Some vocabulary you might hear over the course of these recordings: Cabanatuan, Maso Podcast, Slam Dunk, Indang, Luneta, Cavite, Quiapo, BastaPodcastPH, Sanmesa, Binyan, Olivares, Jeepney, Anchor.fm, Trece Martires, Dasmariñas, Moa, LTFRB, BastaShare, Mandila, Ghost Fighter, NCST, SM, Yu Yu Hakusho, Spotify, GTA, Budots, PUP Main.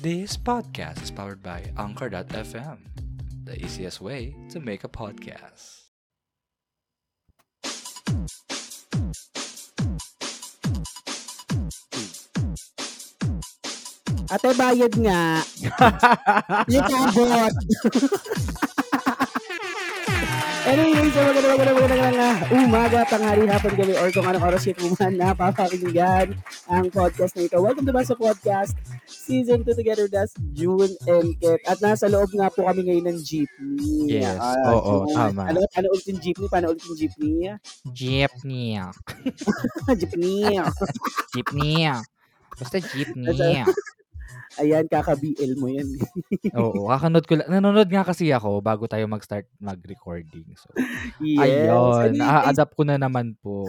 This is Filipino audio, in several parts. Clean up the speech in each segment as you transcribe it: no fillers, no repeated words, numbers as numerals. This podcast is powered by Anchor.fm, the easiest way to make a podcast. Ate, bayad nga. Yung kabot. Anyway, sa magandang umaga, tanghali, hapon, gabi, or kung anong oras yung uman na papakinggan ang podcast na ito. Welcome to Maso Podcast, Season 2 together with us, June and Ket. At nasa loob nga po kami ngayon ng Jeepney. Yes, oo, tama. Ano ulit yung Jeepney? Paano ulit yung Jeepney? Jeepney. Jeepney. Jeepney. Basta Jeepney. Ayan, kaka-BL mo yan. Oo, kakanood ko lang. Nanonood nga kasi ako bago tayo mag-start mag-recording. So, yes. Ayun, na-adapt ko na naman po.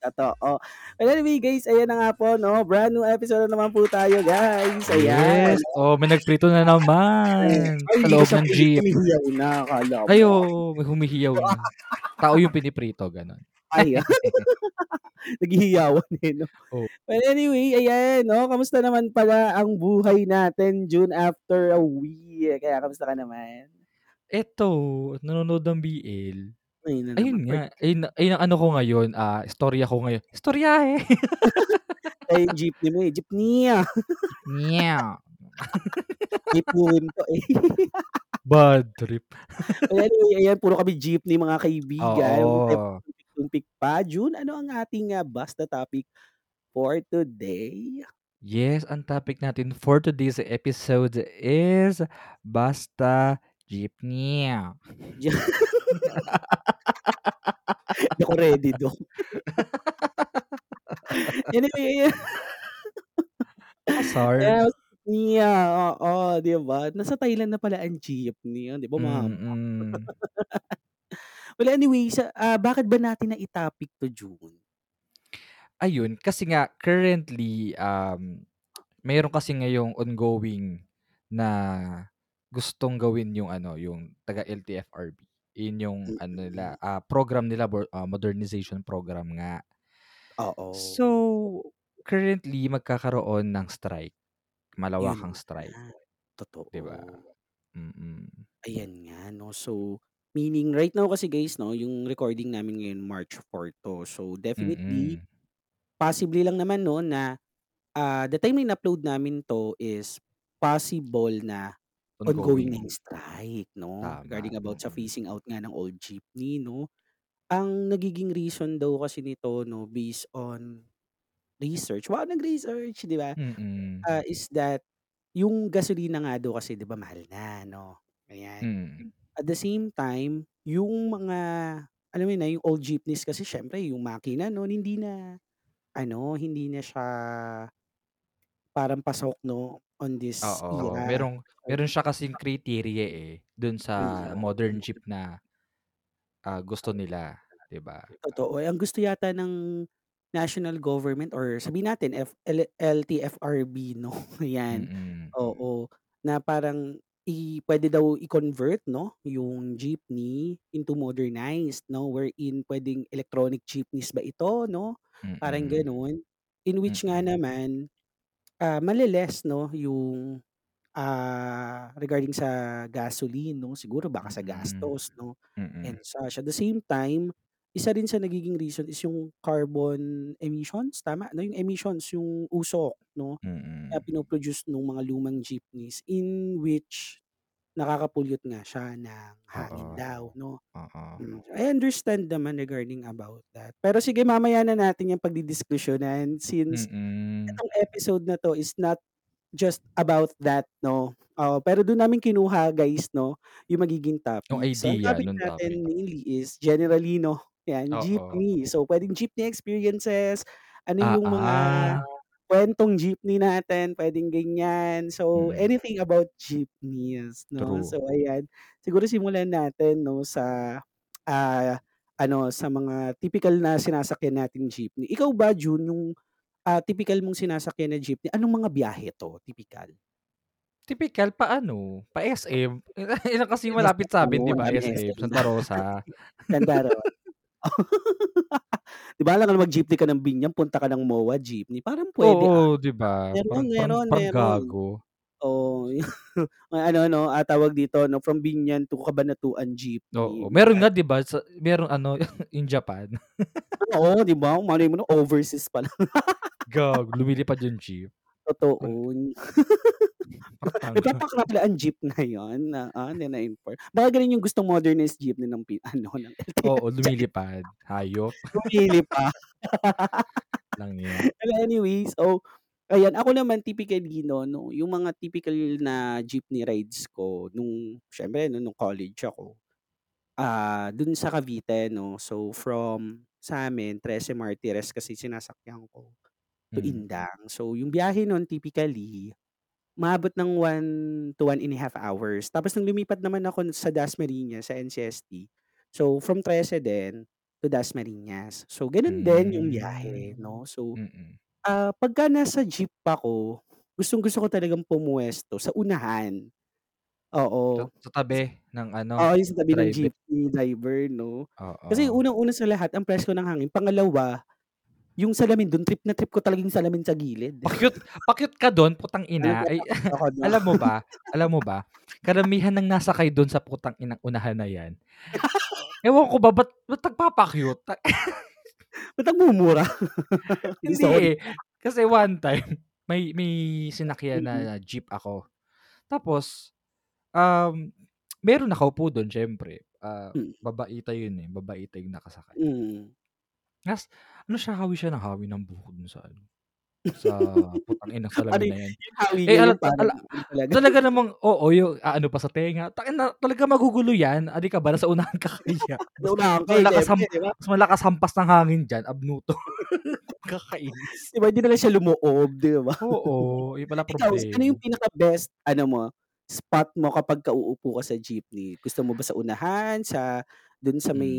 Totoo. Well, anyway, guys, ayan na nga po, no? Brand new episode na naman po tayo, guys. Ayan. Yes. Oh, may nagprito na naman. Sa loob ng jeep. Humihiyaw na, akala ko. Ay, oh, may humihiyaw na. Tao yung piniprito, ganun. Ayan. Naghihiyawan eh, no? Oh. But anyway, ayan, no? Kamusta naman pala ang buhay natin June after a week? Kaya, kamusta ka naman? Eto, nanonood ng BL. Ayun nga. Ayun ang ano ko ngayon, istorya ko ngayon. Istorya eh. Ay, jeepney mo eh. Jeepney. Jeepney. Jeepney ko eh. Bad trip. Anyway, ayan, puro kami jeepney mga kaibigan. Oo. Tumpik pa. June, ano ang ating basta topic for today? Yes, ang topic natin for today's episode is Basta Jeepney. Hindi ko ready doon. Anyway. Sorry. Yeah, oo, diba? Nasa Thailand na pala ang jeepney. Di ba, ma'am? Well, anyway, bakit ba natin na i-topic to, June? Ayun, kasi nga, currently, mayroon kasi ngayong ongoing na gustong gawin yung, ano, yung taga-LTFRB. Yun yung ano nila, program nila, modernization program nga. Oo. So, currently, magkakaroon ng strike. Malawakang strike. Totoo. Diba? Ayan nga, no? So, meaning, right now kasi guys, no, yung recording namin ngayon, March 4 to. So, definitely, possibly lang naman, no, na the time na in-upload namin to is possible na ongoing ng strike, no? Tama. Regarding about sa phasing out nga ng old jeepney, no? Ang nagiging reason daw kasi nito, no, based on research, nag-research, di ba? Is that, yung gasolina nga daw kasi, di ba, mahal na, no? Ayan. At the same time, yung mga, alam mo na, yung old jeepneys kasi syempre, yung makina noon, hindi na siya parang pasok, no, on this era. Meron siya kasing criteria eh, dun sa modern jeep na gusto nila, diba? Totoo. Ang gusto yata ng national government or sabihin natin, LTFRB, no? Yan. Oo. Na parang, pwede daw i-convert, no, yung jeepney into modernized, no, wherein pwedeng electronic jeepneys ba ito, no, parang ganoon, in which nga naman mali-less, no, yung regarding sa gasoline, no, siguro baka sa gastos, no, and such. At the same time, isa rin sa nagiging reason is yung carbon emissions, tama, no, yung emissions, yung usok, no, na pinoproduce ng mga lumang jeepneys, in which nakakapulyot nga siya ng hangin daw, no. I understand naman regarding about that. Pero sige, mamaya na natin yung pagdidiskusyonan, since itong episode na to is not just about that, no. Pero doon namin kinuha, guys, no, yung magiging topic. Yung idea, so, natin mainly is generally, no, yan, jeepney. So, pwedeng jeepney experiences, ano yung mga kwentong jeepney natin, pwedeng ganyan. So, anything about jeepneys, no? True. So, ayan. Siguro simulan natin, no, sa sa mga typical na sinasakyan nating jeepney. Ikaw ba, June, yung typical mong sinasakyan na jeepney, anong mga biyahe to, typical? Typical paano? Pa SM. Ilan kasi malapit sa amin, di ba? SM. Santa Rosa. Santa Rosa. 'Di ba? Alangan mag-jeepney ka ng Binyan, punta ka ng Moa, jeepney. Parang pwede. Oo, 'di ba? Meron. Oh, ano tawag dito no, from Binyan to Cabanatuan jeepney. Oo, meron nga 'di ba? Meron ano in Japan. Oo, 'di ba? Malay mo no, overseas pala. Gag, lumilipad yung jeep. Totoo. Ipapakrapla ang jeep na yun. Na import. Baka ganun yung gustong modernist jeep na ng ng LTFRB. Oo, lumilipad. Hayop. Lumilipad. Lang yun. Anyways, so, ayan, ako naman typically, no, yung mga typical na jeepney rides ko, nung college ako, dun sa Cavite, no, so from sa amin, Trece Martires kasi sinasakyan ko. To Indang. So, yung biyahe nun, typically, maabot ng 1 to 1.5 hours. Tapos, nung lumipat naman ako sa Dasmariñas, sa NCST. So, from Trece din to Dasmariñas. So, ganun din yung biyahe, no? So, pagka nasa jeep ako, gustong-gusto ko talagang pumuwesto sa unahan. Oo. Sa tabi ng ano? Oo, yung sa tabi ng jeepney driver, no? Oo. Kasi unang-una sa lahat, ang press ko ng hangin. Pangalawa, yung salamin doon, trip na trip ko talagang salamin sa gilid. Pakyut ka doon, putang ina. Ay, alam mo ba, karamihan ng nasakay doon sa putang inang unahan na yan. Ewan ko ba, ba't nagpapakyut? Ba't nagmumura? Hindi eh. Kasi one time, may sinakyan na jeep ako. Tapos, meron nakaupo doon, syempre. Babaita yung nakasakay. Yes, hawi siya ng hawi ng buko dun sa putang ina salamin na yan. Eh, talaga namang, oo, yung ano pa sa tenga. Talaga magugulo yan. Adi ka ba? Nasa unahan ka kaya. Mas malakas hampas ng hangin dyan. Abnuto. Kakainis. Diba, hindi na lang siya lumuob, di ba? Oo, yung pala problema. Ikaw, ano yung pinaka-best, ano mo, spot mo kapag kauupo ka sa jeepney? Gusto mo ba sa unahan, sa... doon sa may,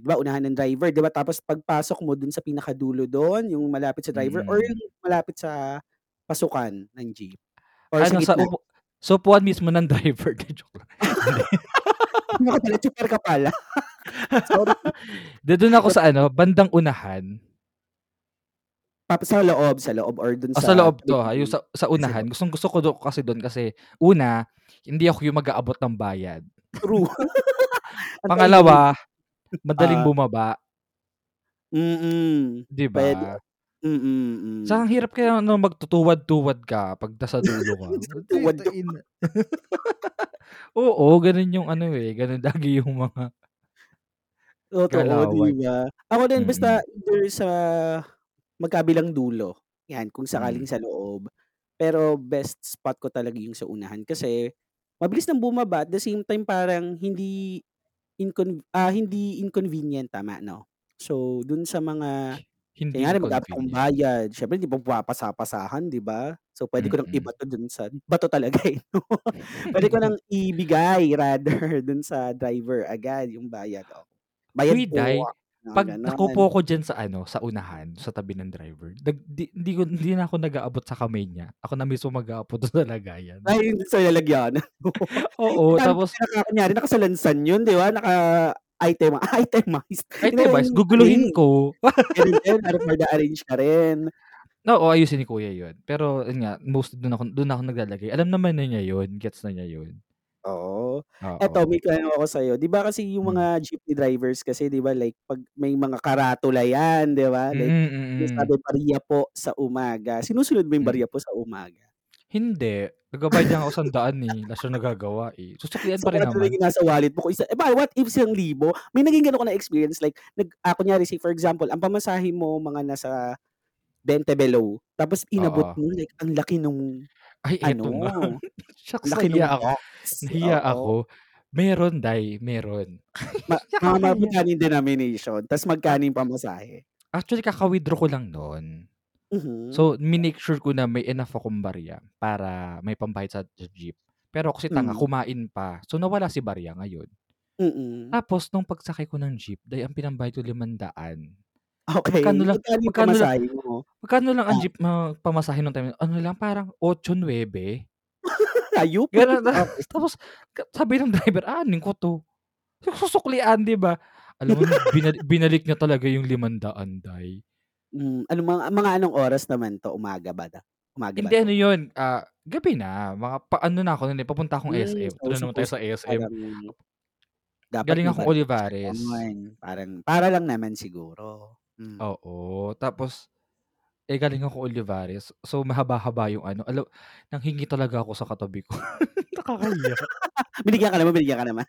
di ba, unahan ng driver, di ba? Tapos pagpasok mo doon sa pinakadulo doon, yung malapit sa driver or yung malapit sa pasukan ng jeep. Or ano, so puan mismo ng driver. Joke lang. Super ka pala. Doon ako sa ano, bandang unahan. Sa loob or doon sa loob to, yung sa unahan. Gusto ko doon kasi una, hindi ako yung mag-aabot ng bayad. True. Pangalawa, madaling bumaba. Diba? Saka ang hirap kaya magtutuwad-tuwad ka pag nasa dulo ka. Oo, ganun yung ano eh. Ganun lagi yung mga galawan. Diba? Ako din, basta either sa magkabilang dulo. Yan, kung sakaling sa loob. Pero best spot ko talaga yung sa unahan. Kasi mabilis nang bumaba at the same time parang hindi inconvenient, tama, no? So, dun sa mga hindi nga rin mag-aabot kong bayad. Siyempre, hindi pa papasa-pasahan, di ba? So, pwede ko nang ibato dun sa bato talaga, eh, no? Pwede ko nang ibigay rather dun sa driver agad yung bayad. Oh. Bayad we po. Die. Pag nakupo ko dyan sa ano, sa unahan, sa tabi ng driver, hindi na ako nag-aabot sa kamay niya. Ako na mismo mag-aabot sa lagayan. Ay, sa lalagyan. Oo, tapos kunyari, nakasalansan yun, di ba? Itemized. Guguluhin ko. Para mag-arrange ka rin. Oo, ayusin ni Kuya yun. Pero, yun nga, most doon ako naglalagay. Alam naman na niya yun. Gets na niya yun. Oo. Eto, may klaro ako sa'yo. Di ba kasi yung mga jeepney drivers kasi, di ba, like, pag may mga karatula yan, di ba? Like, sabi, bariya po sa umaga. Sinusunod mo yung bariya po sa umaga? Hindi. Nagabay niya ako sandaan eh. Last yung nagagawa eh. Susuklian pa rin naman. So, yung nasa wallet mo ko isa. Eh, ba, what if 1,000? May naging gano'n ko na experience. Like, kunyari, say, for example, ang pamasahe mo mga nasa 20 below. Tapos, inabot mo, like, ang laki nung... Ay, eto nga. Shucks, nahiya ako. Meron. Magkano denomination, tapos magkano yung pamasahe. Actually, kaka-withdraw ko lang noon. So, minake sure ko na may enough akong barya para may pambahid sa jeep. Pero kasi tanga, kumain pa. So, nawala si barya ngayon. Tapos, nung pagsakay ko ng jeep, ang pinambahid ko 500. Okay. Magkano lang ang jeep pamasahe nung time? Ano lang, parang 8-9. Ayup. Tapos, sabi ng driver, aning ko to. Susuklian, di ba? Alam mo, binalik na talaga yung 500, Day. Ano, mga anong oras naman to? Umaga ba? Umaga hindi, ba ano yun? Gabi na. Mga, ano na ako nun, papunta akong SM. Tuloy naman tayo sa SM. Galing akong Olivares. Para lang naman siguro. Mm. Oo. Tapos, galing ako Olivares. So, mahaba-haba yung ano. Alam, nanghingi talaga ako sa katabi ko. Nakakaya. Binigyan ka naman.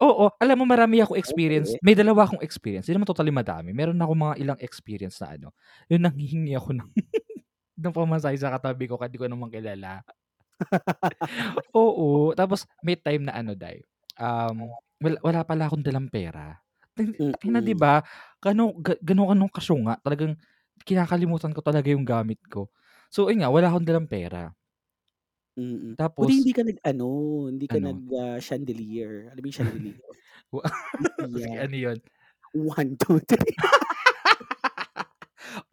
Oo. Alam mo, marami akong experience. Okay. May dalawa akong experience. Hindi naman totally madami. Meron ako mga ilang experience na ano. Yung nanghingi ako ng pamasahe sa katabi ko kasi hindi ko naman kilala. Oo. Tapos, may time na ano, Day. Wala pala akong dalang pera. Kaya diba, ganong kasunga. Talagang kinakalimutan ko talaga yung gamit ko. So, yun nga, wala akong dalang pera. Mm-mm. Tapos... Pwede hindi ka nag-chandelier. Alam mo yung chandelier? Yeah. Ano yun? 1, 2,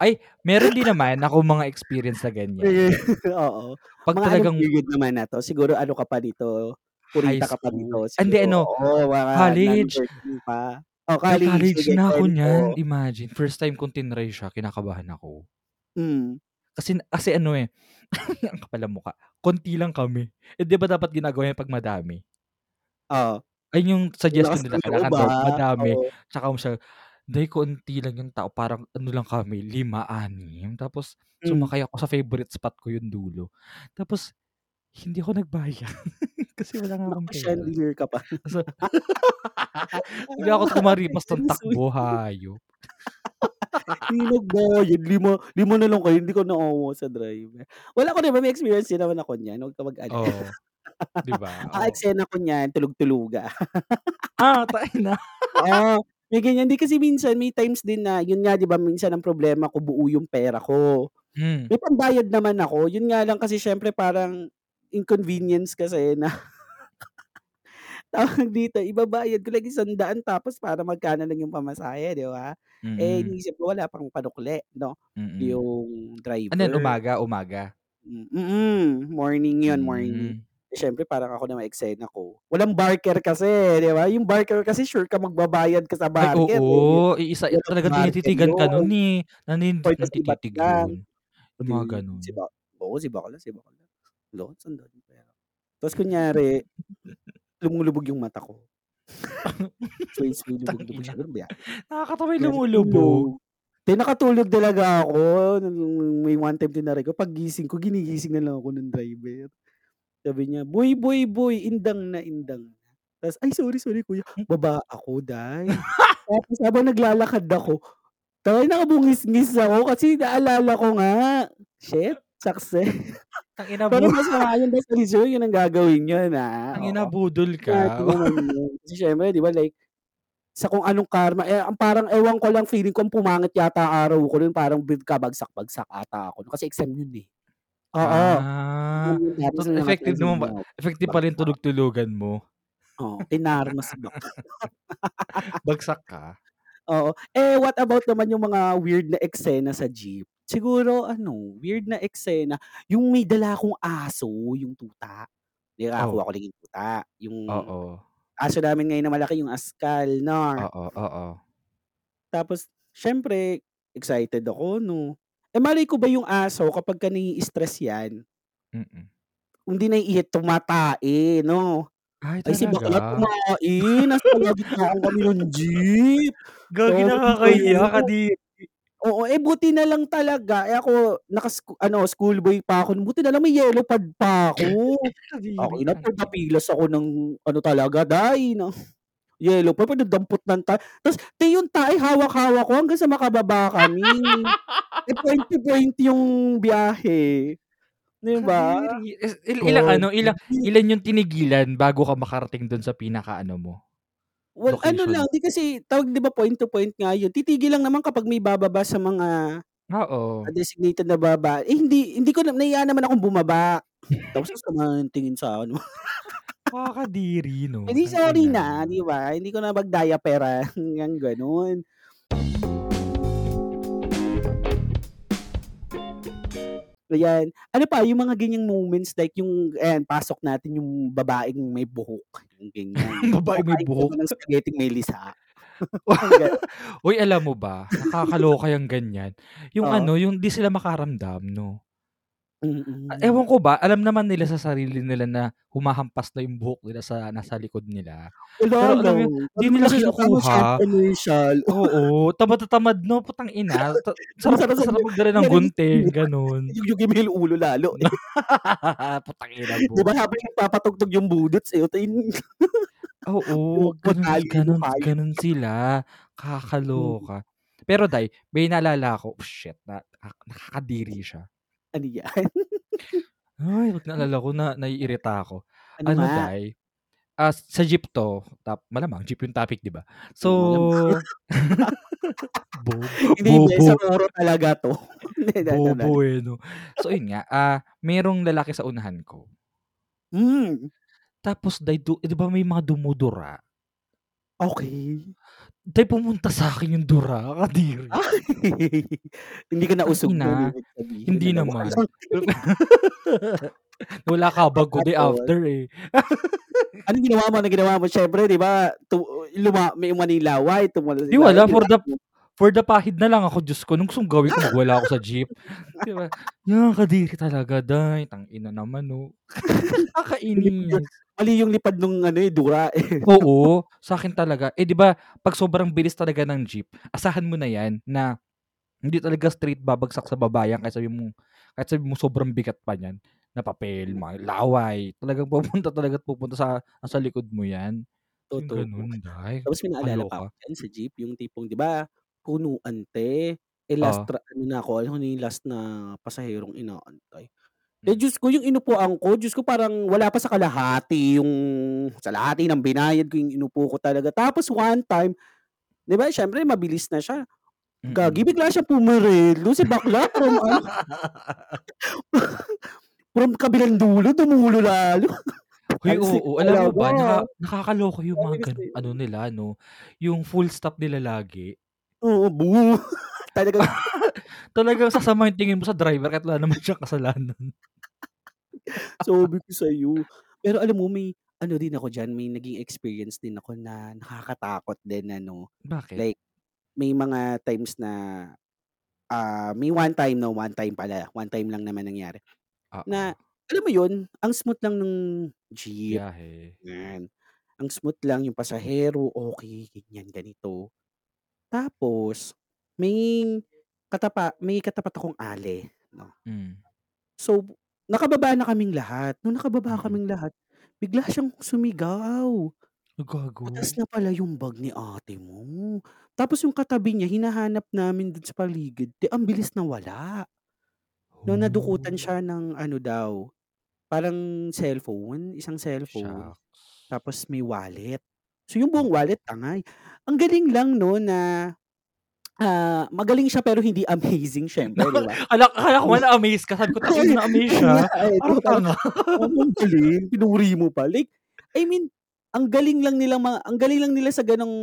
3. Ay, meron din naman ako mga experience na ganyan. Oo. Pag mga talagang... Anong period naman na to? Siguro ano ka pa dito? Kurita ka pa dito. Hindi, ano? College. Pa. Oh, college na ako niyan. Oh. Imagine. First time kong tinry siya, kinakabahan ako. Mm. Kasi ano eh. Ang kapal ng mukha. Konti lang kami. Eh, di ba dapat ginagawa yung pag madami? Oo. Ayun yung suggestion nila. Kailangan daw madami. Oh. Tsaka siya, dahil konti lang yung tao. Parang ano lang kami, 5, 6. Tapos, sumakay ako sa favorite spot ko yung dulo. Tapos, hindi ako nagbayad. Kasi wala nga akong pera. Chandelier ka pa. So, hindi ako kumaripas ng takbo, hayo. Hindi nagbayad. 5 na lang kayo. Hindi ko naawa sa driver. Wala ko naman. May experience din naman ako niyan. Huwag ka mag-alala. Oo. Oh, diba? Oh. Eksena ko niyan, tulog-tuluga. Tayo na. Oo. May ganyan. Di kasi minsan, may times din na, yun nga, diba, minsan ang problema ko, buo yung pera ko. Hmm. May pambayad naman ako. Yun nga lang kasi, syempre, parang, inconvenience kasi na tawag dito, ibabayad ko lagi 100 tapos para magkano lang yung pamasahe, di ba? Mm-hmm. Eh, inisip ko wala pang panukle, no? Mm-hmm. Yung driver. Ano, umaga? Mm-hmm. Morning. Mm-hmm. Siyempre, parang ako na ma-excite ako. Walang barker kasi, di ba? Yung barker kasi sure ka magbabayad ka sa barker. Ay, oo. Eh. Isa, talaga tinititigan ka nun eh. Nanititigan. Yung mga ganun. Si Bakla. Lots and lots. Tapos kunyari, lumulubog yung mata ko. Lumulubog siya. Nakakatawa yung lumulubog. Nakatulog talaga ako. May one time tinari ko. Pag gising ko, ginigising na lang ako ng driver. Sabi niya, boy, indang na. Tapos, ay, sorry, kuya. Baba ako, dahil. Tapos habang naglalakad ako, tayo nakabungis-ngis ako kasi naalala ko nga. Shit. Sakse. Pero mas maraming best decision yun ang gagawin nyo na. Ang inabudol ka. Kasi syempre, di ba, like, sa kung anong karma, parang ewan ko lang, feeling ko, pumangit yata araw ko nun, parang kabagsak-bagsak ata ako. Kasi exam yun eh. Oo. Effective pa rin tulog-tulugan mo. Oo. Tinarmas mo. Bagsak ka. Oo. Eh, what about naman yung mga weird na eksena sa jeep? Siguro, weird na eksena. Yung may dala akong aso, yung tuta. Hindi ka, kuha ko lang yung tuta. Yung aso namin ngayon na malaki, yung askal, no? Oo. Tapos, syempre, excited ako, no? Eh, malay ko ba yung aso kapag ka nai-stress yan? Mm-mm. Hindi nai-ihit, tumatain, no? Ay, si Bakla tumatain. Nasa labit na akong kami ng jeep. Gagi nakakaya ka di. Oo, eh buti na lang talaga. Eh ako, schoolboy pa ako. Buti na lang may yellow pad pa ako. Okay na, pagkapilas ako ng dahil na. Yellow pad, pagdampot ng tayo. Tapos, yung tayo, hawak-hawak ko hanggang sa makababa kami. Eh, 20-20 yung biyahe. Diba? Ilan yung tinigilan bago ka makarating doon sa mo? Well, location. Di kasi, tawag di ba point to point nga yun, titigil lang naman kapag may bababa sa mga designated na baba. Eh, hindi ko, naiya naman akong bumaba. Tapos sa mga tingin sa ano. Kakadiri, no? Hindi, sorry na, di ba? Hindi ko na magdaya pera. Ang ganun. Ayan. Ano pa, yung mga ganyang moments, like yung, pasok natin yung babaeng may buhok. Yung ganyan. Babaeng may buhok? Babaeng may spaghetti may lisa. Uy, alam mo ba, nakakaloka yung ganyan. Yung yung di sila makaramdam, no? Ewan ko ba, alam naman nila sa sarili nila na humahampas na yung buhok nila sa nasa likod nila. Pero alam mo, di nila kinukuha. Oo, tamad-tamad, no? Putang ina. Sarap magdala ng gunting, ganun. Yung gimil ulo lalo. Putang ina po. Diba habang nagpapatugtog yung budots, eh. Oo, ganun sila. Kakaloka. Pero dai, may naalala ako. Oh, shit, nakakadiri siya. Ano yan? Ay, huwag naalala ko na naiirita ako. Ano dai? Sa jeep to. Malamang, jeep yung topic, di ba? So, Hindi, sa moro talaga to. Bobo eh, no? So, yun nga. Merong lalaki sa unahan ko. Tapos, di ba may mga dumudura? Okay. Dahil pumunta sa akin yung dura, kadiri. Hindi ka nausog na. Hindi naman. Wala ka bago day after eh. Anong ginawa mo? Siyempre, di ba? May umanilawa. Di wala. For the pahid na lang ako, Diyos ko. Nung gusto gawin ko, magwala ako sa jeep. Di ba? Yan, kadiri talaga, day. Tangina naman, no. Nakakainis. Mali yung lipad nung dura. Oo, sa akin talaga. Eh, di ba, pag sobrang bilis talaga ng jeep, asahan mo na yan na hindi talaga straight babagsak sa babayan kahit sabi mo sobrang bigat pa niyan na papel, laway. Talagang pupunta sa likod mo yan. Totoo. Tapos may naalala pa yan sa jeep, yung tipong, di ba, punuan te. Ano yung last na pasaherong inaantay. Eh, Diyos ko, yung inupuan ko, Diyos ko, parang wala pa sa lahati ng binayad ko yung inupo ko talaga. Tapos one time, di ba, syempre, mabilis na siya. Gagi, bigla siya pumirelo si bakla from kabilang dulo, dumulo lalo. Hoy, oo, alam mo ba, nakakaloko yung mga ganun, nila, no? Yung full stop nila lagi. Oo, buo. Talagang sasama yung tingin mo sa driver kahit wala naman siya kasalanan. Sabi ko sa'yo. Pero alam mo, may din ako dyan, may naging experience din ako na nakakatakot din. Bakit? Like, may mga times na may one time lang naman nangyari. Na, alam mo yun, ang smooth lang ng jeep. Yeah, hey. Ang smooth lang yung pasahero, okay, ganyan, ganito. Tapos, may katapat akong ale, no? So, nakababa na kaming lahat. Nung nakababa kaming lahat, bigla siyang sumigaw. Gago. Patas na pala yung bag ni ate mo. Tapos yung katabi niya, hinahanap namin dun sa paligid. Ang bilis na wala. No, nadukutan siya ng parang cellphone, isang cellphone. Shucks. Tapos may wallet. So, yung buong wallet, tangay. Ang galing lang, no, na magaling siya pero hindi amazing, syempre. Diba? Kala ko na amaze ka. Sabi ko, na-amaze siya. Ang galing. Pinuri mo pa. Like, I mean, ang galing lang nila sa ganong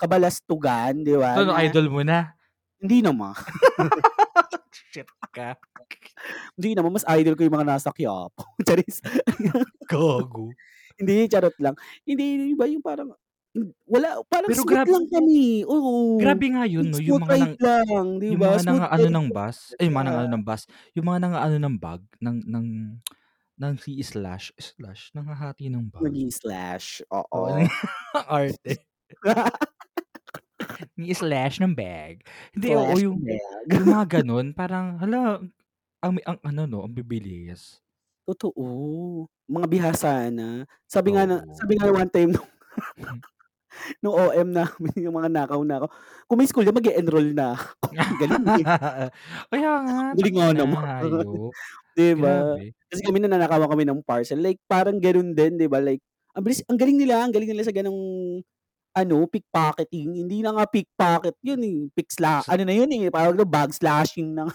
kabalastugan, di ba? So, idol mo na? Hindi naman. Shit ka. Hindi naman. Mas idol ko yung mga nasa Quiapo. Charis. Gago. Hindi, charot lang. Hindi ba yung parang wala, parang pero smooth lang kami. Oo. Grabe nga yun, no? Yung mga yung mga nang-ano ng bag, ng slash, nanghahati ng bag. Nag-slash, oo. Arte. Ni-slash ng bag. Hindi, oo, yung mga ganun, parang, hala, ang bibilis. Totoo. Mga bihasa na. Sabi nga one time, nung OM namin, yung mga nakaw. Kung may school na, mag-e-enroll na. Galing. Kaya nga. Galing nga naman. Diba? Kasi kami nananakawan kami ng parcel. Like, parang ganun din, diba? Like, ang galing nila. Ang galing nila sa ganung pickpocketing. Hindi na nga pickpocket yun eh. Parang bag slashing na.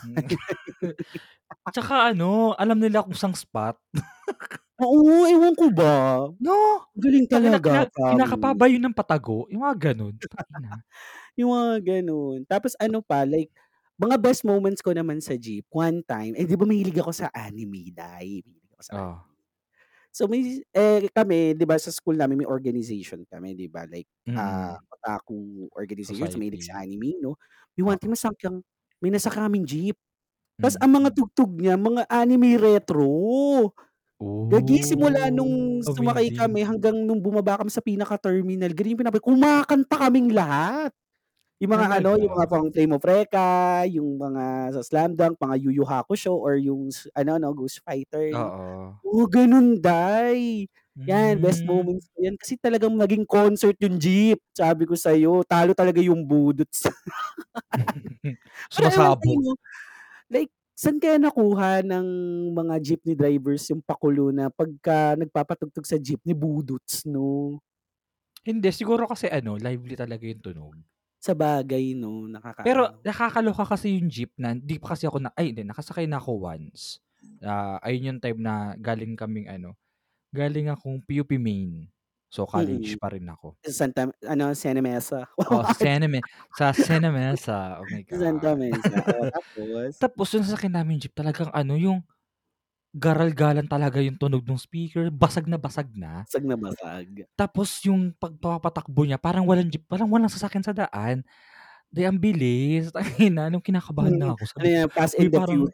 Tsaka alam nila kung saan spot. Oo, ewan ko ba? No. Galing talaga. Kinakapaba yun ng patago. Yung mga ganun. Yung mga ganun. Tapos mga best moments ko naman sa jeep. One time, di ba mahilig ako sa anime, Day? So may kami, 'di ba, sa school namin may organization kami, 'di ba? Like otaku organization, so may hilig sa anime, no. May one time masakyan, may nasa kaming jeep. Tapos ang mga tugtog niya, mga anime retro. Oh, gagisimula nung sumakay kami hanggang nung bumaba kami sa pinaka-terminal. Ganyan pinapay, kumakanta kaming lahat. Yung mga yung mga pang Flame of Recca, yung mga sa Slam Dunk, mga Yu Yu Hakusho, or yung Ghost Fighter. Oo, ganun, day. Yan, best moments ko yan. Kasi talagang naging concert yung jeep. Sabi ko sa'yo, talo talaga yung Budots. Sumasabog. Like, saan kaya nakuha ng mga jeepney drivers yung pakulo na pagka nagpapatugtog sa jeepney, Budots, no? Hindi, siguro kasi lively talaga yung tunog. Sa bagay, no? Pero nakakaloka kasi yung jeep na, di pa kasi ako nakasakay na ako once. Ayun yung time na galing kaming galing akong PUP Main. So, college pa rin ako. Sanmesa. Wow. Sa Sanmesa. Oh my God. Sanmesa. Tapos, yung sasakyan namin jeep, talagang yung garal-galan talaga yung tunog ng speaker. Basag na basag na. Basag na basag. Tapos, yung pagpapatakbo niya, parang walang jeep, parang walang sasakyan sa daan. Day, ang bilis. Nung kinakabahan na ako. Sabi, pass in the queue.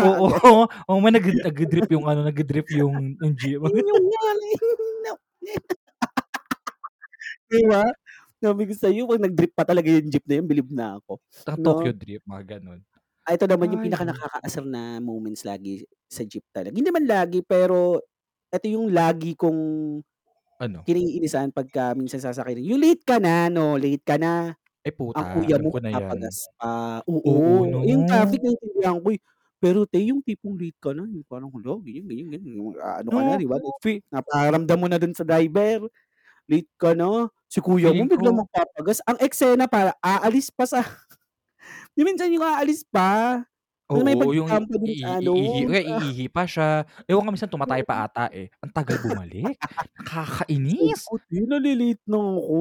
Oo. May nag-drip yung jeep. Diba? Nabi ko sa'yo, pag nag-drip pa talaga yung jeep na yun, bilib na ako. Tokyo drip, mga ganun. Ito naman yung pinaka-nakakaasar na moments lagi sa jeep talaga. Hindi man lagi, pero ito yung lagi kong kiniinisan pagka minsan sasakay. Yung late ka na. Ay puta, ang kuya mo kapagas. Oo. Yung traffic na intindihan ko, pero yung tipong late ka na, yung parang hulog, ganyan. Ka na, diba? Naparamdam mo na dun sa driver. Late ka na. Si kuya mo bigla magpapagas. Ang eksena para aalis pa sa... Di minsan yung aalis pa. May pagkampo dun sa iihi pa siya. Ewan ka, minsan tumatay pa ata eh. Ang tagal bumalik. Nakakainis. Nalilate na ako.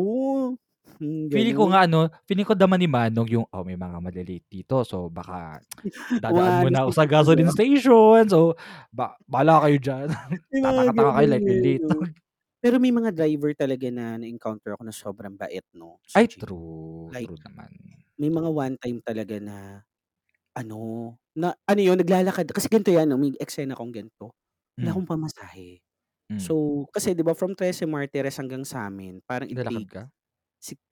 Feeling ko dama ni Manong yung, may mga malilate dito. So, baka dadaan mo na ako sa gasoline station. So, bala kayo dyan. Tatakataka kayo like late. Pero may mga driver talaga na na-encounter ako na sobrang bait, no? So, true. Like, true naman. May mga one time talaga na, naglalakad. Kasi ganito yan, may eksena kong ganito. Wala akong pamasahe. So, kasi diba from Trece Martires haggang sa amin, parang itlakad ka?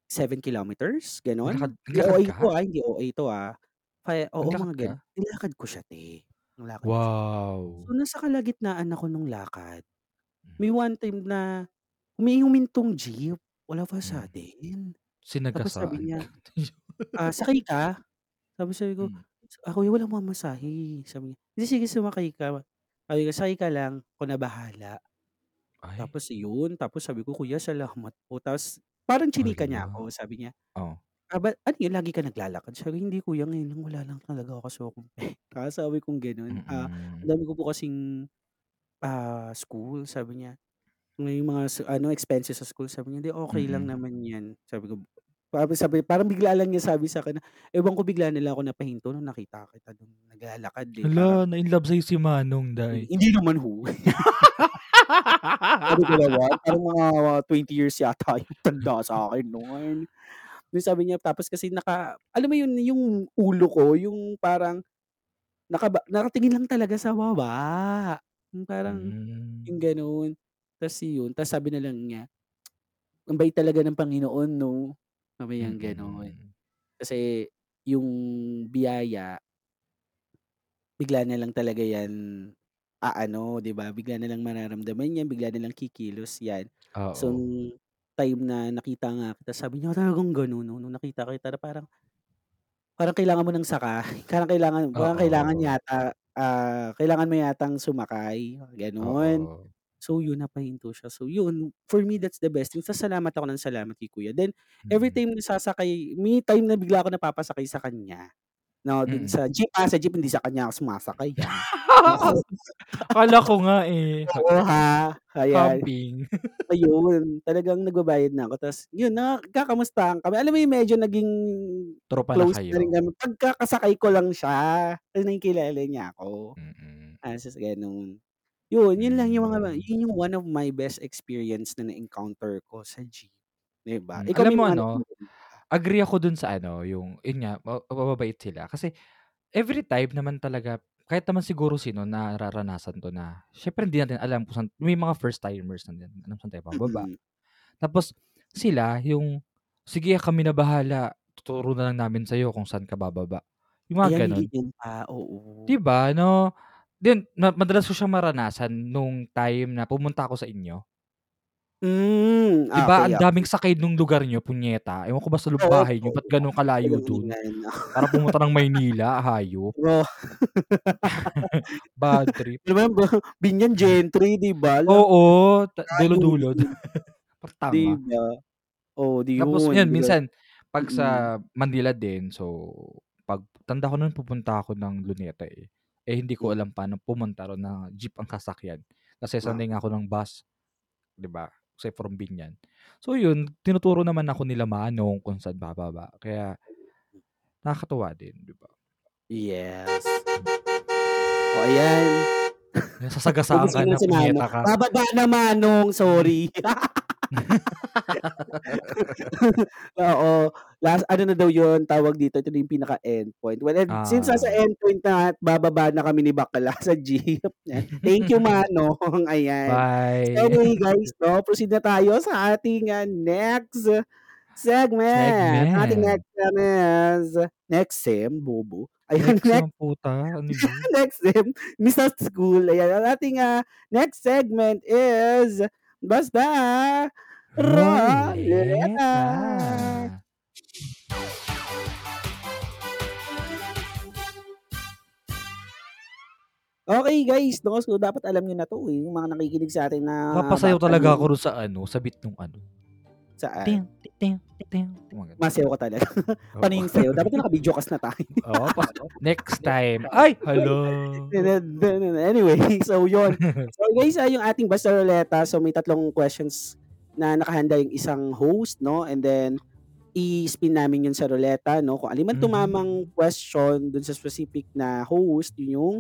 7 kilometers, gano'n. Hindi OA ito oo, mga gano'n. Nilakad ko siya, te. Wow. So, nasa kalagitnaan ako nung lakad. May one time na humihumintong jeep. Wala pa sa atin. Sinagkasaan. Tapos sabi niya, sakay ka? Sabi ko, ako yung walang mamasahe. Sabi niya, sige, sumakay ka. Sabi ko, sakay ka lang. Ako na bahala. Ay. Tapos yun. Tapos sabi ko, kuya, salamat po. Tapos parang chinika niya ako. Sabi niya, yun, lagi ka naglalakad. Sabi, hindi kuya, ngayon lang wala lang talaga ako. So, kasabi kong ganun. Dami ko po kasing school, sabi niya. May mga expenses sa school, sabi niya, okay lang naman yan. Sabi ko, parang bigla lang niya sabi sa akin, ewan ko bigla nila ako napahinto nung nakita kita doon naglalakad. Hala, na-inlove sa'yo si Manong, dahil. Hindi naman ho. Sabi ko lang, parang mga 20 years yata yung tanda sa akin noon. Sabi niya, tapos kasi alam mo yun, yung ulo ko, yung parang, nakatingin lang talaga sa baba. Parang yung gano'n. Tapos yun. Tapos sabi na lang niya, ang bait talaga ng Panginoon, no? Sabi yung gano'n. Kasi yung biyaya, bigla na lang talaga yan, diba? Bigla na lang mararamdaman yan, bigla na lang kikilos yan. Uh-oh. So, time na nakita nga kita, sabi niya, talagang gano'n, no? Nung nakita kita, parang kailangan mo ng saka. Kailangan mo yatang sumakay. Ganon. Uh-oh. So, yun, napahinto siya. So, yun. For me, that's the best thing. Salamat ako ng salamat kay Kuya. Then, every time na sasakay, may time na bigla ako napapasakay sa kanya. No, dun sa jeep. Sa jeep, hindi sa kanya ako sumasakay. Kala ko nga eh. Oo ha. Camping. Ayun. Talagang nagbabayad na ako. Tapos, yun, nakakamustahan kami. Alam mo yung medyo naging tropa close na kayo. Na rin kami. Pagkakasakay ko lang siya. Nakikilala niya ako. Ganun. Yun lang yung mga, yun yung one of my best experience na na-encounter ko sa jeep. Diba? Ikaw, Alam may mo mga ano, agree ako dun sa ano, yung, yun nga, mababait sila. Kasi, every time naman talaga, kahit naman siguro sino nararanasan to na, syempre hindi natin alam kung saan, may mga first timers na din, alam saan tayo pababa. Tapos, sila, yung, sige kami na bahala, tuturo na lang namin sa'yo kung saan ka bababa. Yung mga ayan, ganun. ganyan pa, oo. Diba, no? Then, madalas ko siyang maranasan nung time na pumunta ako sa inyo. Diba, Okay, ang daming sakay nung lugar nyo, punyeta. Ewan ko ba sa Oo, lupahay nyo, ba't oo. ganun kalayo dun? Kailangan na. Para pumunta ng Maynila, hayop. Bro, Bad trip. alam mo, bro, Binyan Gentry, di ba? Alam mo, Oo, dulod-dulod. ayun, di Partama. ba? Oh, di Tapos yun, yun, di ba? minsan, pag Mm, sa Mandila din, so, pag tanda ko nun, pupunta ako ng Luneta eh. Eh, hindi ko mm, alam paano pumunta ron na jeep ang kasakyan. Kasi ah, sanay nga ako ng bus, di ba? Kasi from Binyan. So yun, tinuturo naman ako nila Manong kung saan bababa. Kaya, nakakatuwa din, di ba? Yes. O, ayan. Yung sasagasaan Ubus ka ko na na, si punyeta Manong. ka. Bababa na, Manong. Sorry. Oo. Last, ano na daw yun, tawag dito, ito na yung pinaka-end point. Well, and since nasa Ah, end point na, at bababa na kami ni Bakla sa jeep. Thank you, Manong. Ayan. So, bye. anyway, guys, no, proceed na tayo sa ating next segment. Ating Segment. next segment is Next Sem, Bobo. Ayan, Next next naman puta. Ano yun? next sem, Miss at School. Ayan, ang ating next segment is Basta Roleta. Roleta. Okay guys, no? So dapat alam nyo na to eh, yung mga nakikinig sa atin na Napasayaw bata talaga ako nun. doon sa ano, sa beat nung ano. Saan? Ting, ting, ting, ting. Mga ganun. Masayaw ka talaga. Oo. Paano yung sayo? Dapat na nakabidyo kas na tayo. Oo, next time. Ay, hello. Anyway, so yun. So guys, yung ating Basta Roleta. So may tatlong questions na nakahanda yung isang host, no? And then, i-spin namin yun sa ruleta, no? Kung aliman Mhm. tumamang question dun sa specific na host, yun yung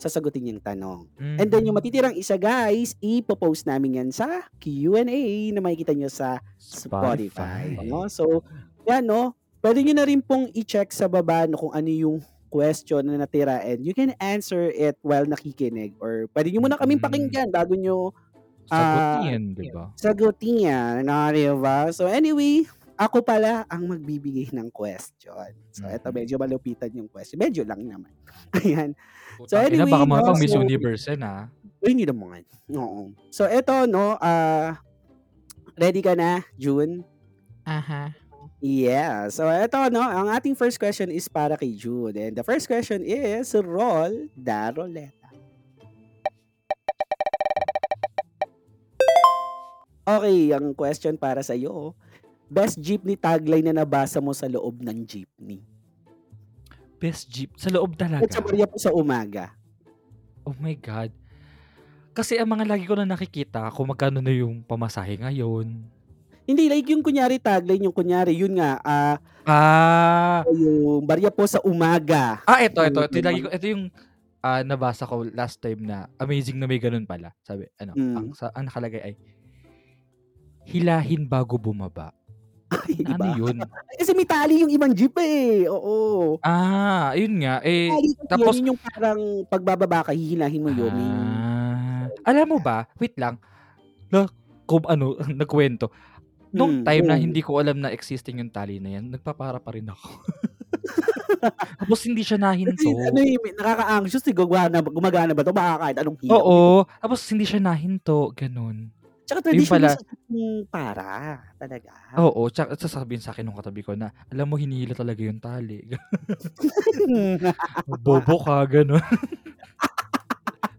sasagutin yung tanong. And then yung Mhm. matitirang isa, guys, ipopost namin yan sa Q&A na makikita nyo sa Spotify. Spotify. No? So, yan, no? Pwede nyo na rin pong i-check sa baba no, kung ano yung question na natira and you can answer it while nakikinig or pwede nyo muna kaming Mhm. pakinggan bago nyo ah, Sagutin, di ba? sagutin yan. Ano, di ba? So anyway, ako pala ang magbibigay ng question. So eto, Mhm. medyo malupitan yung question. Medyo lang naman. Ayan. So Putang ina, baka anyway, mga no, pang Miss so Universe yan, ha? we need a moment. Oo. So eto, no, ready ka na, June? Aha. Yeah. So eto, no, ang ating first question is para kay June. And the first question is, roll the roleta. Okay, ang question para sa iyo. Best jeepney tagline na nabasa mo sa loob ng jeepney. Best jeep. Sa loob At sa talaga. barya po sa umaga. Oh my God. Kasi ang mga lagi ko na nakikita, kung magkano na yung pamasahe ngayon. Hindi, like yung kunyari tagline, yung kunyari, yun nga, Ah, yung barya po sa umaga. Ito yung lagi ko, ito yung nabasa ko last time na amazing na may ganun pala. Sabi, ano, Mm. Ang nakalagay ay, hilahin bago bumaba. Ay, Ano iba. yun? Kasi may tali yung ibang jeep eh. Oo. Ah, yun nga. Eh, Tali kasi yun, tapos, yun yung parang pagbababa ka, hihilahin mo yun. May... alam mo ba, wait lang, na, kung ano, nagkwento, nung time na hindi ko alam na existing yung tali na yan, nagpapara pa rin ako. Tapos hindi siya Kasi ano nahinto. eh, nakaka-anxious eh, gumagana ba ito? Baka kahit anong hilaw nito. Oo. Tapos hindi siya nahinto. Ganun. Tsaka Yun traditional pala. sa yung para, talaga. Oo. Tsaka sasabihin sa akin nung katabi ko na, alam mo, hinihila talaga yung tali. Bobo ka. Ganun.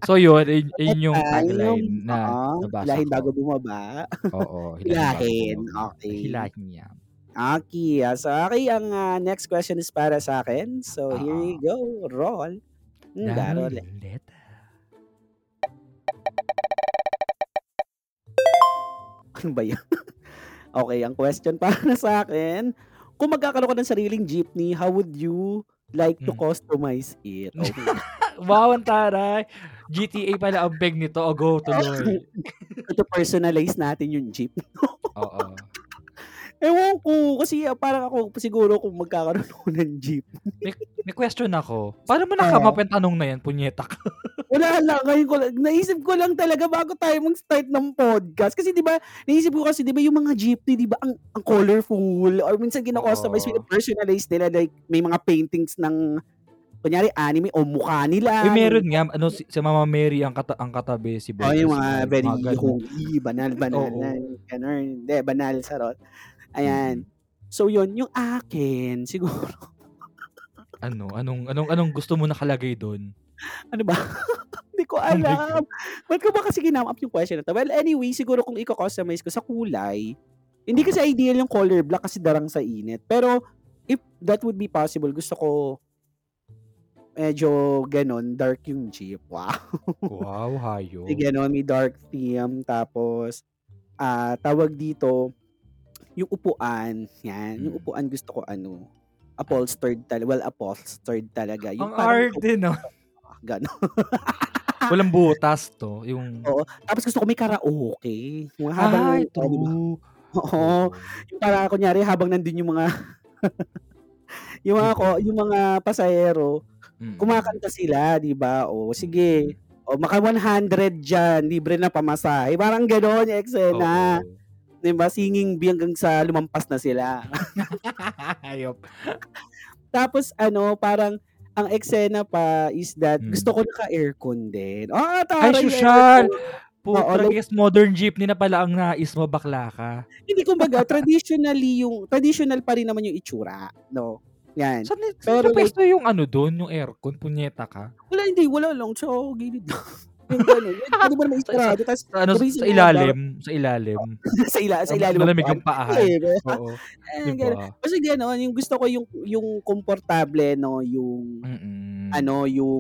So yun, yun yung tagline Yung, na nabasa hilahin bago ko. bumaba. Oo. Hilahin bago Hilahin, bumaba. okay. Hilahin niya. Okay, so okay, ang next question is para sa akin. So here you Oo. go, roll. Daro le. Daruleta. Ano ba yan? Okay, ang question para sa akin, kung magkakaroon ka ng sariling jeepney, how would you like to Mm. customize it? Okay. Wow, ang taray. GTA pala ang beg nito. O, go tuloy. Ito, personalize natin yung jeep. Oo. Ewan ko, kasi parang ako siguro kung magkakaroon ako ng jeep. May question ako. Paano mo nakamap yung tanong na yan, punyeta ka? Wala lang, ngayon ko lang. Naisip ko lang talaga bago tayo mag-start ng podcast. Kasi diba, naisip ko kasi diba yung mga jeepney, diba ang colorful. Or minsan kinakustomize, personalize nila. Like, may mga paintings ng, kunyari, anime o mukha nila. Uy, meron nga, ano, si Mama Mary ang katabi, si Bella. Oh, yung mga very holy, banal. Hindi, banal, sarot. Ayan. So yun, yung akin siguro. Anong gusto mo nakalagay doon? Ano ba? Hindi ko alam. Bakit ko ba kasi ginamap yung question na to? Well, anyway, siguro kung i-customize ko sa kulay, hindi kasi ideal yung color black kasi darang sa init. Pero if that would be possible, gusto ko medyo ganun, dark yung jeep. Wow. Wow, hayo. Sige, ganun, may dark theme. Tapos, tawag dito, yung upuan, yan. Yung upuan gusto ko, upholstered talaga. Well, upholstered talaga. Yung ang hard din, no? Gano'n. Walang butas to. Yung... Oo. Tapos gusto ko may karaoke. Habang ito. Oo. Yung para, kunyari, habang nandun yung mga yung mga pasahero, kumakanta sila, di ba? O, sige. O, maka 100 dyan. Libre na pamasahe. Parang gano'n yung eksena. Oo. Diba, singing bee hanggang sa lumampas na sila. Ayop. Tapos, parang, ang eksena pa is that, gusto ko naka-aircon din. Oh, taray! Ay, Sushar! Yes, modern jeepney na pala ang nais mo, bakla ka. Hindi, kumbaga, traditional pa rin naman yung itsura. No? Yan. Pero pwesto yung doon, yung aircon, punyeta ka? Wala, hindi. Wala lang. So, gilid lang. Sa ilalim. Sa ilalim. Sa ilalim. Malamig ang paa. Oo. Kasi gano'n, yung gusto ko yung komportable, no, yung, yung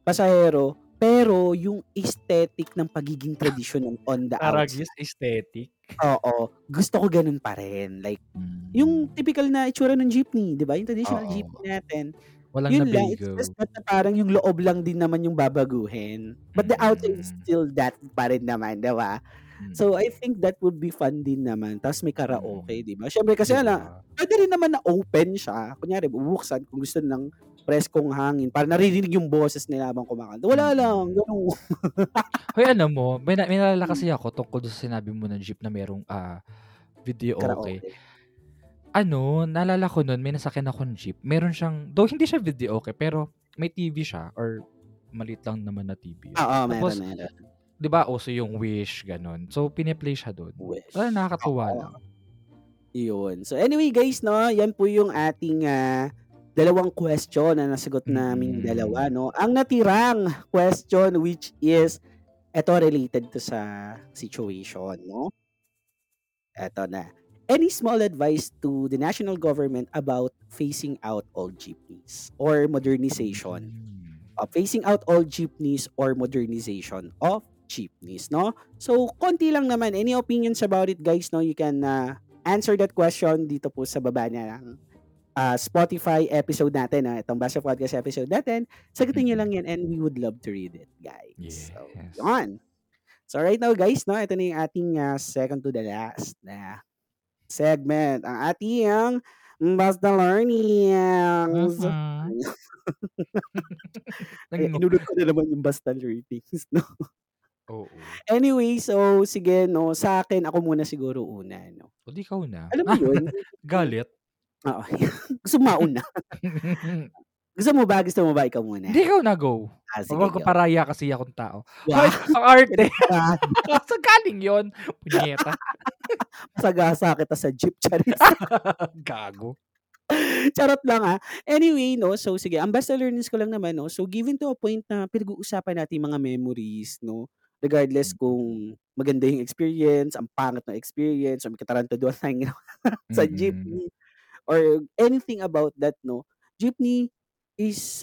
pasahero, pero yung aesthetic ng pagiging traditional on the outside. Parang aesthetic. Oo. Gusto ko ganun pa rin. Like, yung typical na itsura ng jeepney, di ba? Yung traditional jeepney natin. Walang yun nabigo. Lang, it's just that parang yung loob lang din naman yung babaguhin. But the outer is still that pa rin naman, diba? So, I think that would be fun din naman. Tapos may karaoke, diba? Siyempre kasi alam, pwede rin naman na open siya. Kunyari, bubuksan kung gusto ng preskong hangin para naririnig yung boses nila habang kumakanta. Wala lang, gano'n. Hoy, alam mo, may nalala kasi ako tungkol sa sinabi mo ng jeep na merong video karaoke. Okay. Naalala ko nun, may nasakyan akong jeep. Meron siyang, though hindi siya video, okay, pero may TV siya, or maliit lang naman na TV. Oo, meron. Diba, uso yung Wish, ganun. So, piniplay siya dun. Wish. Wala, nakakatuwa lang. Yun. So, anyway, guys, no, yan po yung ating dalawang question na nasagot namin dalawa, no. Ang natirang question, which is, eto related to sa situation, no. Eto na. Any small advice to the national government about phasing out all jeepneys or modernization? Phasing out all jeepneys or modernization of jeepneys, no? So, konti lang naman. Any opinions about it, guys, no? You can answer that question dito po sa baba na lang. Spotify episode natin, itong Basta Podcast episode natin. Sagutin nyo lang yan and we would love to read it, guys. Yes. So, yun. So, right now, guys, no? Ito na yung ating second to the last na segment, ang ating Basta Learnings. Inulog ko na naman yung Basta Learnings, no? Oo. Anyway, so, sige, no, sa akin, ako muna siguro una, no? O, di ka una. Alam mo yun? Galit. Oo. Gusto mauna. Gusto mo ba? Ikaw muna. Hindi ka na, go. Huwag ko paraya kasi akong tao. Wow. Ang arte. Sa galing yun. Punyeta. Masagasa kita sa jeep. Gago. Charot lang, ha. Anyway, no. So, sige. Ang basta learnings ko lang naman, no. So, given to a point na pinag-uusapan natin mga memories, no. Regardless kung maganda yung experience, ang pangat na experience, o may katarantaduan tayong sa jeepney, or anything about that, no. Jeepney is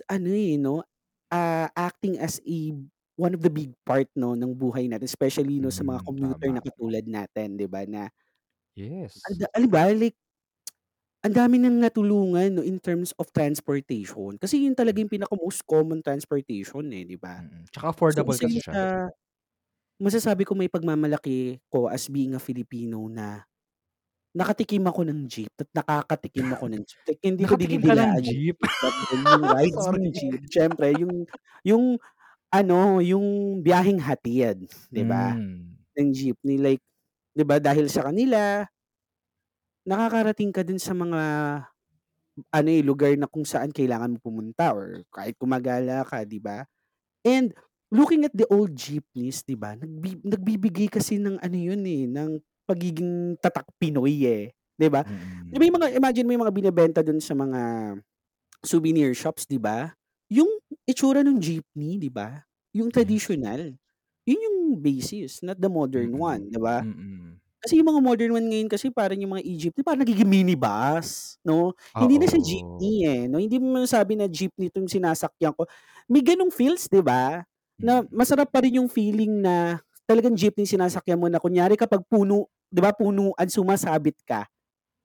acting as one of the big part, no, ng buhay natin, especially, no, sa mga commuter na katulad natin, 'di ba, na yes, alin ba, like ang dami nang natulungan no, in terms of transportation. Kasi yun talaga yung pinaka-most common transportation eh, di ba? Tsaka affordable so, kasi siya. Masasabi ko may pagmamalaki ko as being a Filipino na nakatikim ako ng jeep at nakakatikim ako ng jeep. Like, hindi nakatikim ko dinidilaan ng jeep. Yung rides ng jeep. Siyempre, yung ano, yung biyaheng hatian, di ba? Ng jeepney. Like, di ba, dahil sa kanila, nakakarating ka din sa mga ano eh, lugar na kung saan kailangan mo pumunta or kahit kumagala ka, di ba? And looking at the old jeepneys, di ba, nagbibigay kasi ng ano yun eh, ng pagiging tatak Pinoy eh. Di ba? Mm. Diba mga, imagine mo yung mga binibenta dun sa mga souvenir shops, di ba? Yung itsura ng jeepney, di ba? Yung traditional. Yun yung basis, not the modern one, di ba? Kasi yung mga modern one ngayon kasi parang yung mga e-jeepney, parang nagiging minibus, no? Uh-oh. Hindi na siya jeepney eh, no? Hindi mo sabi na jeepney itong sinasakyan ko. May ganung feels, di ba? Na masarap pa rin yung feeling na talagang jeepney sinasakyan mo na kunyari kapag puno, di ba, punuan, sumasabit ka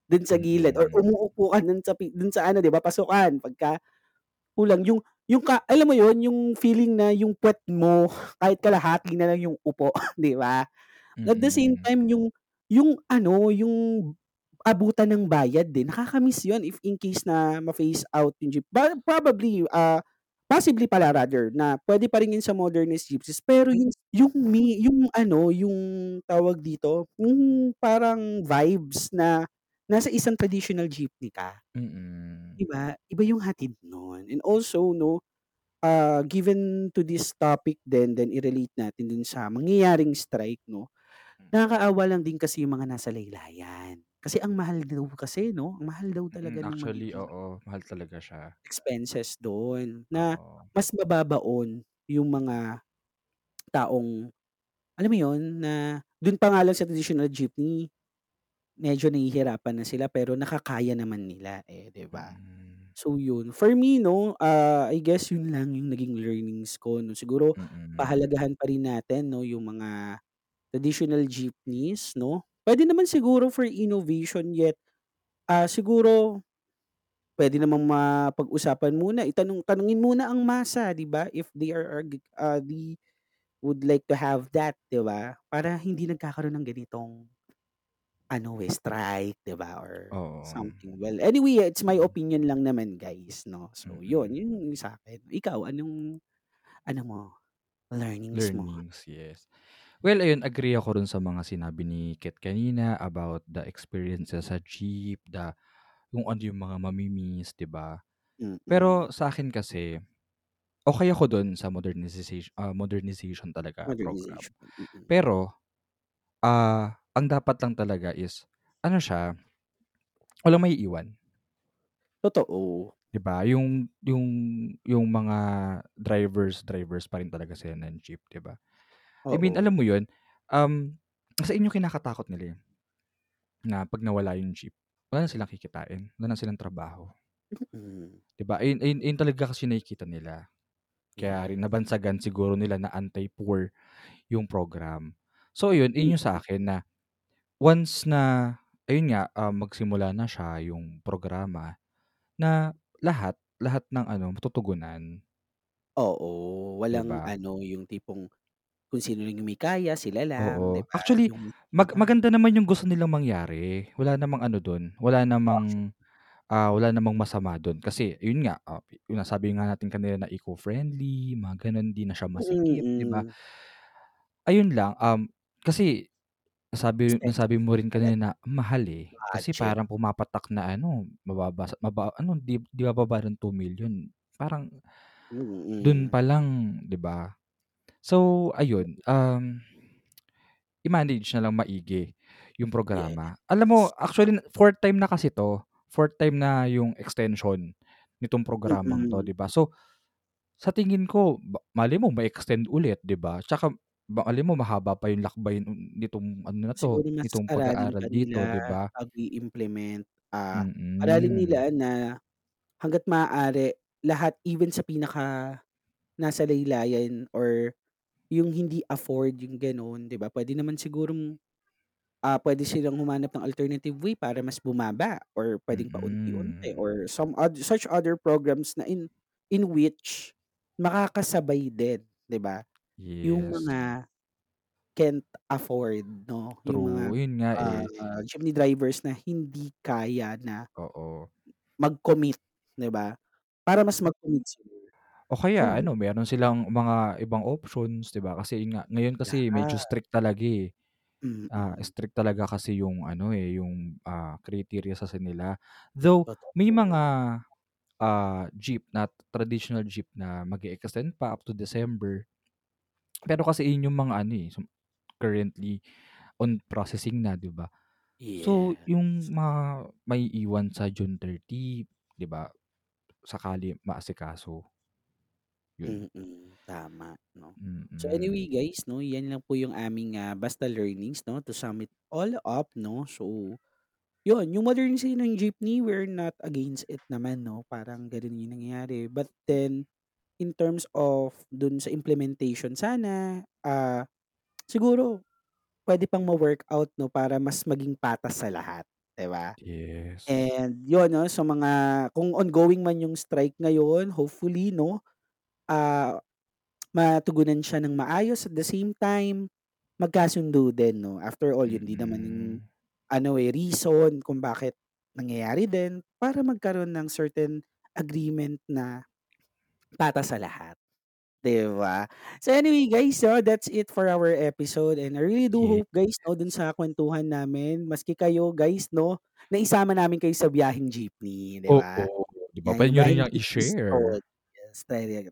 dun sa gilid or umuupo ka dun sa ano, di ba, pasukan, pagka kulang. Yung alam mo yun, yung feeling na yung puwet mo, kahit kalahati na lang yung upo, di ba? At the same time, yung ano, yung abutan ng bayad din, nakakamiss yun if in case na ma-phase out yung jeep. But probably, possibly pala rather, na pwede pa rin yun sa modernist jeepneys. Pero yung ano, yung tawag dito, yung parang vibes na nasa isang traditional jeepney ka. Diba? Iba yung hatid nun. And also, no, given to this topic then i-relate natin dun sa mangyayaring strike, no, nakakaawa lang din kasi yung mga nasa laylayan. Kasi ang mahal daw kasi, no? Ang mahal daw talaga. Actually, oo. Mahal talaga siya. Expenses doon. Na mas mababaon yung mga taong, alam mo yun, na doon pa nga lang sa traditional jeepney, medyo nahihirapan na sila pero nakakaya naman nila, eh, di ba? So, yun. For me, no, I guess yun lang yung naging learnings ko. No? Siguro, pahalagahan pa rin natin, no, yung mga traditional jeepneys, no? Pwede naman siguro for innovation yet, siguro, pwede naman mapag-usapan muna. Tanungin muna ang masa, di ba? If they are, they would like to have that, di ba? Para hindi nagkakaroon ng ganitong strike, diba? Or something. Well, anyway, it's my opinion lang naman, guys, no? So, yun yung sa akin. Ikaw, ano mo? Learnings mo. Yes. Well, ayun, agree ako dun sa mga sinabi ni Ket kanina about the experiences sa jeep, yung ano yung mga mamimiss, diba? Pero sa akin kasi, okay ako dun sa modernization talaga program. Pero, ang dapat lang talaga is, ano siya, walang may iwan. Totoo. Diba? Yung mga drivers pa rin talaga sila ng jeep, diba? I mean, alam mo yun, sa inyo kinakatakot nila na pag nawala yung jeep, wala na silang kikitain, wala na silang trabaho. Diba? Ayun talaga kasi nakikita nila. Kaya rin nabansagan siguro nila na anti-poor yung program. So, yun yung sa akin na once na, ayun nga, magsimula na siya yung programa na lahat ng matutugunan. Oo. Walang diba? Yung tipong kung sino lang yung may kaya, sila lang. Diba? Actually, maganda naman yung gusto nilang mangyari. Wala namang doon. Wala namang masama doon. Kasi, yun nga, yung nasabi nga natin kanila na eco-friendly, mga ganun, di na siya masikip, diba? Ayun lang, kasi, nasabi mo rin kanina na mahal eh. Kasi parang pumapatak na di bababa ng 2 million. Parang dun pa lang, 'di ba? So, ayun, i-manage na lang maigi yung programa. Alam mo, actually 4th time na kasi to. 4th time na yung extension nitong programang to, 'di ba? So, sa tingin ko, mali mo ma-extend ulit, 'di ba? Tsaka alam mo, mahaba pa yung lakbay nitong nitong pag-aaral dito, di ba? I-implement. Aralin nila na hanggat maaari, lahat, even sa pinaka nasa laylayan or yung hindi afford yung gano'n, di ba? Pwede naman siguro pwede silang humanap ng alternative way para mas bumaba or pwedeng paunti-unti or some other, such other programs na in which makakasabay din, 'di ba? Yes. Yung mga can't afford, no? True, yung mga jeepney drivers na hindi kaya na mag-commit, 'di ba? Para mas mag-commit sila. O kaya meron silang mga ibang options, 'di ba? Kasi yun nga, ngayon kasi medyo strict talaga eh. Strict talaga kasi yung criteria sa nila. Though may mga jeep na traditional jeep na magi-extend pa up to December. Pero kasi yun yung mga currently on processing na, 'di ba? Yeah. So yung mga may iwan sa June 30, 'di ba? Sakali maasikaso. Yun. Tama, no. So anyway, guys, no, yan lang po yung aming basta learnings, no, to sum it all up, no. So yun, yung modernization ng jeepney, we're not against it naman, no. Parang ganun yung nangyayari. But then in terms of dun sa implementation sana, siguro pwede pang ma-workout, no, para mas maging patas sa lahat. Diba? Yes. And yun, no, so mga kung ongoing man yung strike ngayon, hopefully, no, matugunan siya ng maayos. At the same time, magkasundo din, no? After all, yun di naman yung reason kung bakit nangyayari din para magkaroon ng certain agreement na pata sa lahat. Diba? So anyway, guys, so that's it for our episode. And I really do hope, guys, no, dun sa kwentuhan namin, maski kayo, guys, no, naisama namin kayo sa biyaheng jeepney. Diba? Diba? Pwede nyo rin yung i-share.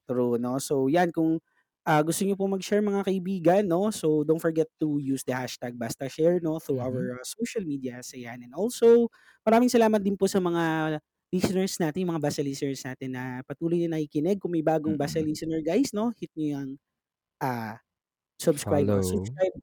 True, no? So, yan, kung gusto niyo po mag-share, mga kaibigan, no? So, don't forget to use the hashtag BastaShare, no? Through our social media. So, yan. And also, maraming salamat din po sa mga listeners natin, mga Basta listeners natin na patuloy na nakikinig. Kung may bagong Basta listener, guys, no? Hit niyo yung subscribe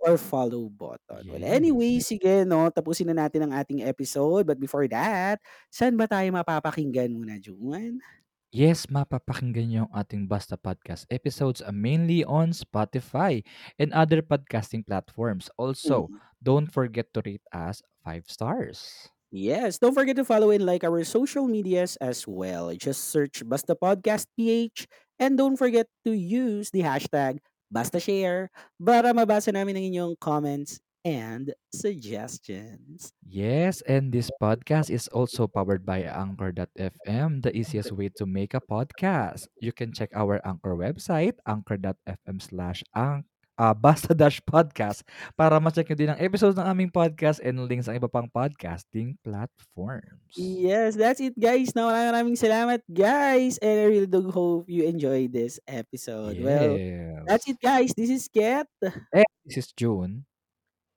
or follow button. Yeah. Well, anyway, sige, no? Tapusin na natin ang ating episode. But before that, saan ba tayo mapapakinggan muna, Juan? Yes, mapapakinggan niyo ang ating Basta Podcast episodes mainly on Spotify and other podcasting platforms. Also, don't forget to rate us 5 stars. Yes, don't forget to follow and like our social medias as well. Just search BastaPodcastPH and don't forget to use the hashtag BastaShare para mabasa namin ang inyong comments and suggestions. Yes, and this podcast is also powered by Anchor.fm, the easiest way to make a podcast. You can check our Anchor website, Anchor.fm/Basta-podcast para ma-check nyo din ang episodes ng aming podcast and links ang iba pang podcasting platforms. Yes, that's it, guys. Now, maraming salamat, guys. And I really do hope you enjoy this episode. Yes. Well, that's it, guys. This is Kat. And this is June.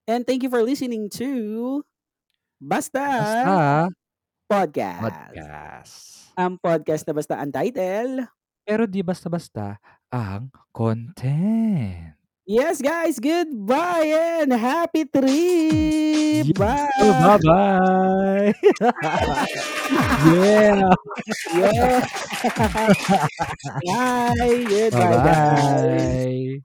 And thank you for listening to Basta Podcast. Ang podcast na basta ang title. Pero di basta-basta ang content. Yes, guys. Goodbye and happy trip. Bye. Bye-bye. Yeah. Bye. Goodbye, guys.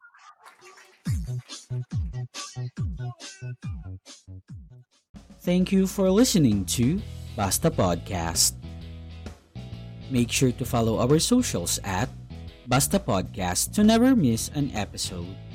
Thank you for listening to Basta Podcast. Make sure to follow our socials at Basta Podcast to never miss an episode.